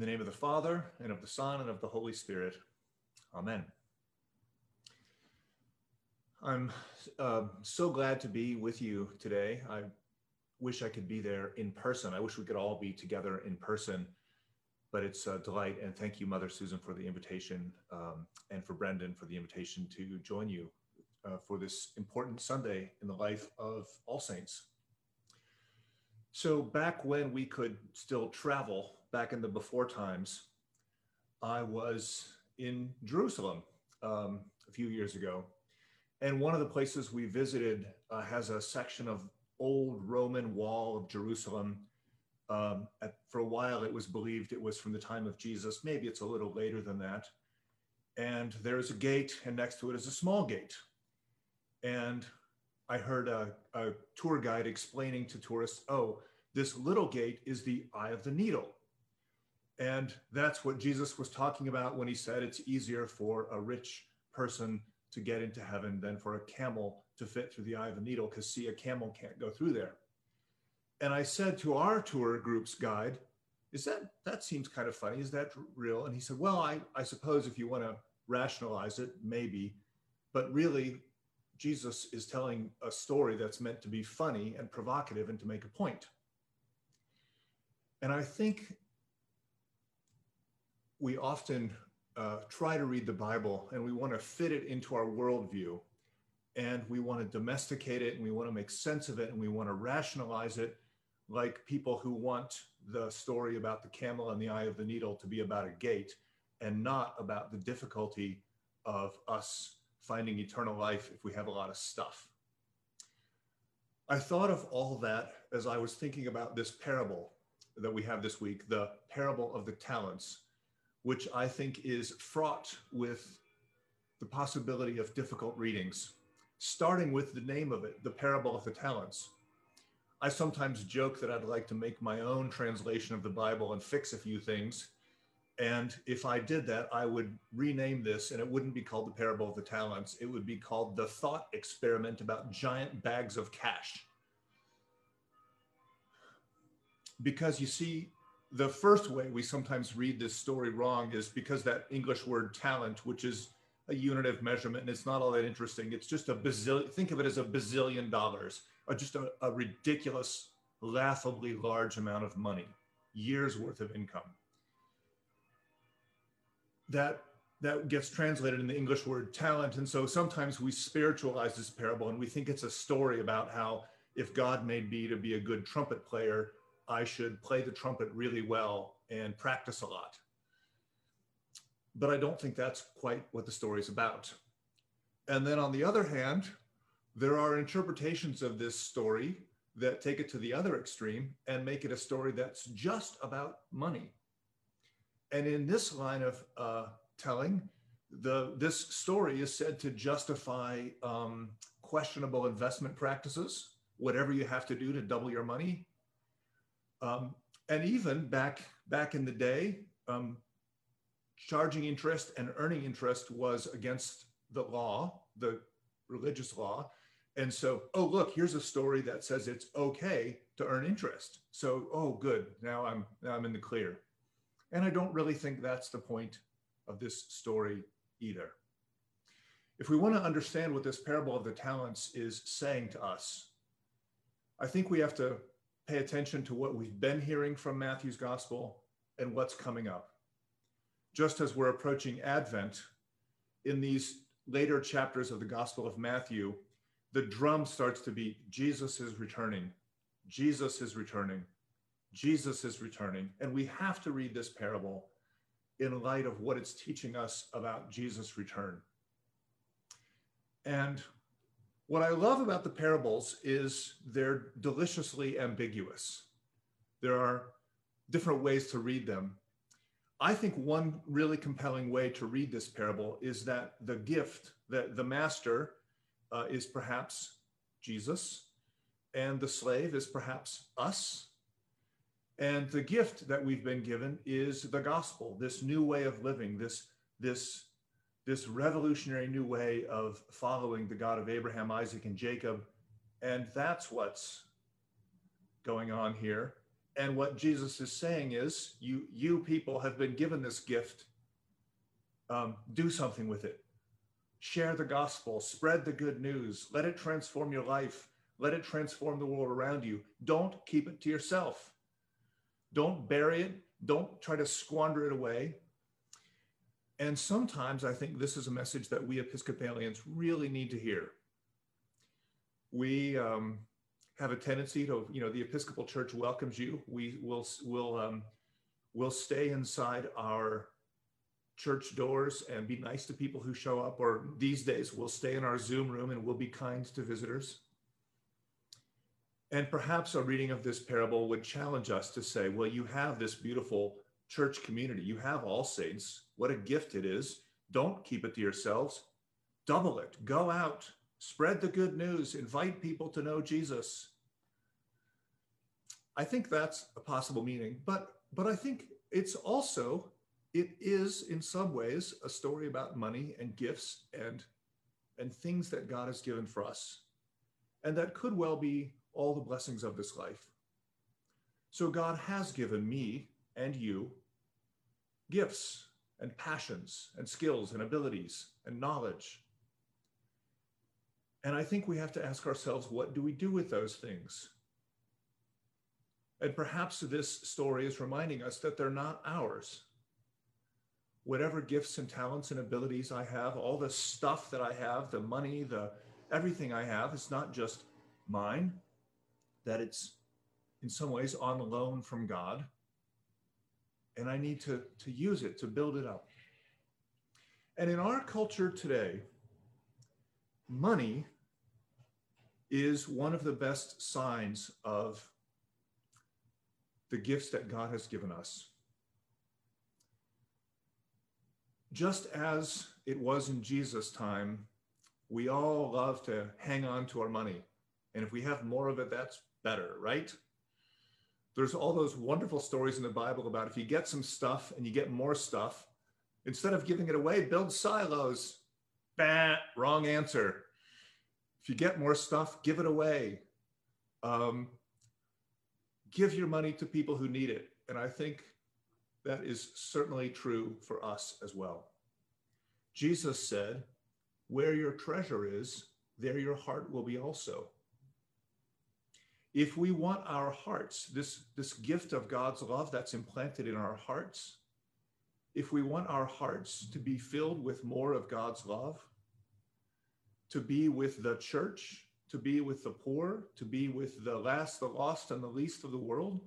In the name of the Father, and of the Son, and of the Holy Spirit. Amen. I'm so glad to be with you today. I wish I could be there in person. I wish we could all be together in person, but it's a delight. And thank you, Mother Susan, for the invitation, and for Brendan for the invitation to join you for this important Sunday in the life of All Saints. So back when we could still travel, back in the before times, I was in Jerusalem a few years ago. And one of the places we visited has a section of old Roman wall of Jerusalem. For a while, it was believed it was from the time of Jesus. Maybe it's a little later than that. And there is a gate, and next to it is a small gate. And I heard a tour guide explaining to tourists, oh, this little gate is the eye of the needle. And that's what Jesus was talking about when he said it's easier for a rich person to get into heaven than for a camel to fit through the eye of the needle, because see, a camel can't go through there. And I said to our tour group's guide, that seems kind of funny, is that real? And he said, well, I suppose if you want to rationalize it, maybe, but really, Jesus is telling a story that's meant to be funny and provocative and to make a point. And I think we often try to read the Bible and we want to fit it into our worldview, and we want to domesticate it, and we want to make sense of it, and we want to rationalize it, like people who want the story about the camel and the eye of the needle to be about a gate and not about the difficulty of us finding eternal life if we have a lot of stuff. I thought of all that as I was thinking about this parable that we have this week, the parable of the talents, which I think is fraught with the possibility of difficult readings, starting with the name of it, the parable of the talents. I sometimes joke that I'd like to make my own translation of the Bible and fix a few things. And if I did that, I would rename this, and it wouldn't be called the parable of the talents. It would be called the thought experiment about giant bags of cash. Because you see, the first way we sometimes read this story wrong is because that English word talent, which is a unit of measurement, and it's not all that interesting. It's just a bazillion, think of it as $1 billion, or just a ridiculous, laughably large amount of money, years worth of income. That gets translated in the English word talent. And so sometimes we spiritualize this parable and we think it's a story about how if God made me to be a good trumpet player, I should play the trumpet really well and practice a lot. But I don't think that's quite what the story is about. And then on the other hand, there are interpretations of this story that take it to the other extreme and make it a story that's just about money. And in this line of telling, this story is said to justify questionable investment practices, whatever you have to do to double your money. And even back in the day, charging interest and earning interest was against the law, the religious law. And so, oh, look, here's a story that says it's okay to earn interest. So, oh, good, now I'm in the clear. And I don't really think that's the point of this story either. If we want to understand what this parable of the talents is saying to us, I think we have to pay attention to what we've been hearing from Matthew's gospel and what's coming up. Just as we're approaching Advent, in these later chapters of the Gospel of Matthew, the drum starts to beat. Jesus is returning. Jesus is returning. Jesus is returning, and we have to read this parable in light of what it's teaching us about Jesus' return. And what I love about the parables is they're deliciously ambiguous. There are different ways to read them. I think one really compelling way to read this parable is that the gift, that the master is perhaps Jesus, and the slave is perhaps us. And the gift that we've been given is the gospel, this new way of living, this revolutionary new way of following the God of Abraham, Isaac, and Jacob. And that's what's going on here. And what Jesus is saying is, you people have been given this gift. Do something with it. Share the gospel, spread the good news, let it transform your life, let it transform the world around you. Don't keep it to yourself. Don't bury it. Don't try to squander it away. And sometimes I think this is a message that we Episcopalians really need to hear. We have a tendency to, the Episcopal Church welcomes you. We will stay inside our church doors and be nice to people who show up, or these days we'll stay in our Zoom room and we'll be kind to visitors. And perhaps a reading of this parable would challenge us to say, well, you have this beautiful church community. You have All Saints. What a gift it is. Don't keep it to yourselves. Double it. Go out. Spread the good news. Invite people to know Jesus. I think that's a possible meaning, but I think it's also, it is in some ways a story about money and gifts and things that God has given for us. And that could well be all the blessings of this life. So God has given me and you gifts and passions and skills and abilities and knowledge. And I think we have to ask ourselves, what do we do with those things? And perhaps this story is reminding us that they're not ours. Whatever gifts and talents and abilities I have, all the stuff that I have, the money, the everything I have, it's not just mine, that it's in some ways on loan from God. And I need to use it, to build it up. And in our culture today, money is one of the best signs of the gifts that God has given us. Just as it was in Jesus' time, we all love to hang on to our money. And if we have more of it, that's better, right? There's all those wonderful stories in the Bible about if you get some stuff and you get more stuff, instead of giving it away, build silos. Bah, wrong answer. If you get more stuff, give it away. Give your money to people who need it. And I think that is certainly true for us as well. Jesus said, where your treasure is, there your heart will be also. If we want our hearts, this gift of God's love that's implanted in our hearts, if we want our hearts to be filled with more of God's love, to be with the church, to be with the poor, to be with the last, the lost, and the least of the world,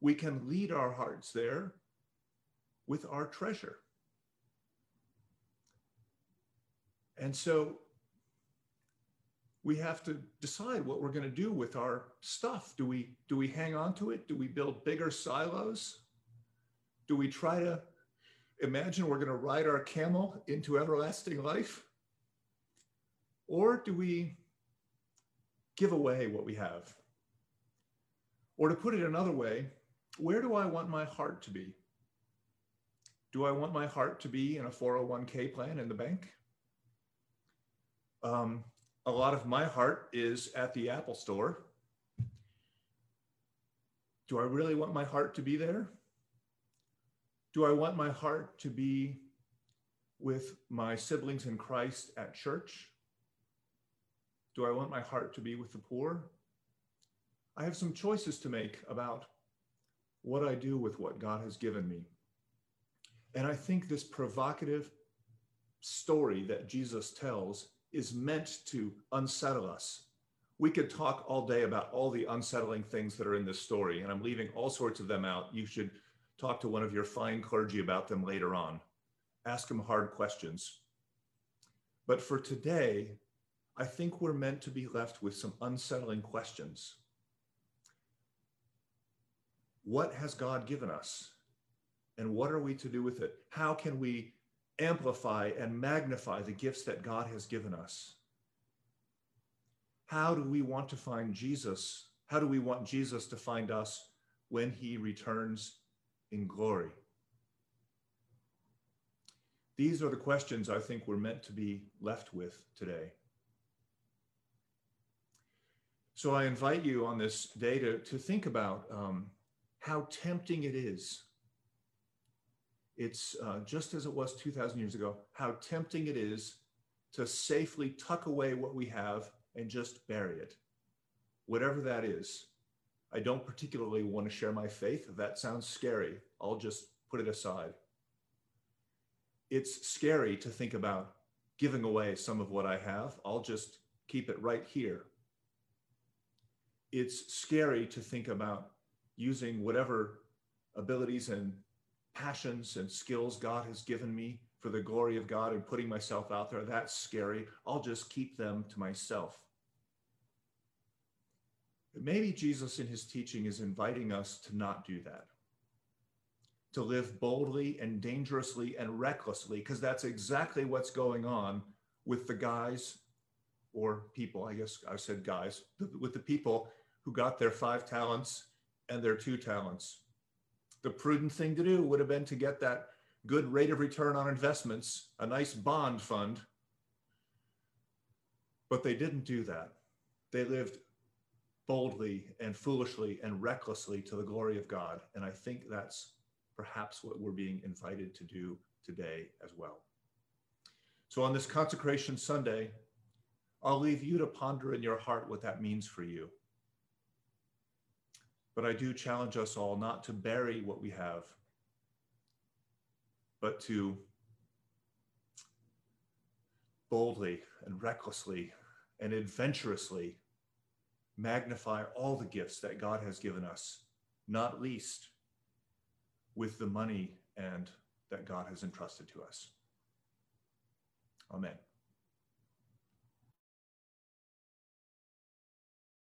we can lead our hearts there with our treasure. And so we have to decide what we're going to do with our stuff. Do we hang on to it? Do we build bigger silos? Do we try to imagine we're going to ride our camel into everlasting life? Or do we give away what we have? Or to put it another way, where do I want my heart to be? Do I want my heart to be in a 401k plan in the bank? A lot of my heart is at the Apple Store. Do I really want my heart to be there? Do I want my heart to be with my siblings in Christ at church? Do I want my heart to be with the poor? I have some choices to make about what I do with what God has given me. And I think this provocative story that Jesus tells is meant to unsettle us. We could talk all day about all the unsettling things that are in this story, and I'm leaving all sorts of them out. You should talk to one of your fine clergy about them later on. Ask them hard questions. But for today, I think we're meant to be left with some unsettling questions. What has God given us? And what are we to do with it? How can we amplify and magnify the gifts that God has given us? How do we want to find Jesus? How do we want Jesus to find us when he returns in glory? These are the questions I think we're meant to be left with today. So I invite you on this day to think about how tempting it is. It's just as it was 2,000 years ago, how tempting it is to safely tuck away what we have and just bury it, whatever that is. I don't particularly want to share my faith. That sounds scary. I'll just put it aside. It's scary to think about giving away some of what I have. I'll just keep it right here. It's scary to think about using whatever abilities and passions and skills God has given me for the glory of God and putting myself out there. That's scary. I'll just keep them to myself. Maybe Jesus in his teaching is inviting us to not do that, to live boldly and dangerously and recklessly, because that's exactly what's going on with the guys or people, I guess I said guys, with the people who got their 5 talents and their 2 talents. The prudent thing to do would have been to get that good rate of return on investments, a nice bond fund, but they didn't do that. They lived boldly and foolishly and recklessly to the glory of God. And I think that's perhaps what we're being invited to do today as well. So on this Consecration Sunday, I'll leave you to ponder in your heart what that means for you. But I do challenge us all not to bury what we have, but to boldly and recklessly and adventurously magnify all the gifts that God has given us, not least with the money and that God has entrusted to us. Amen.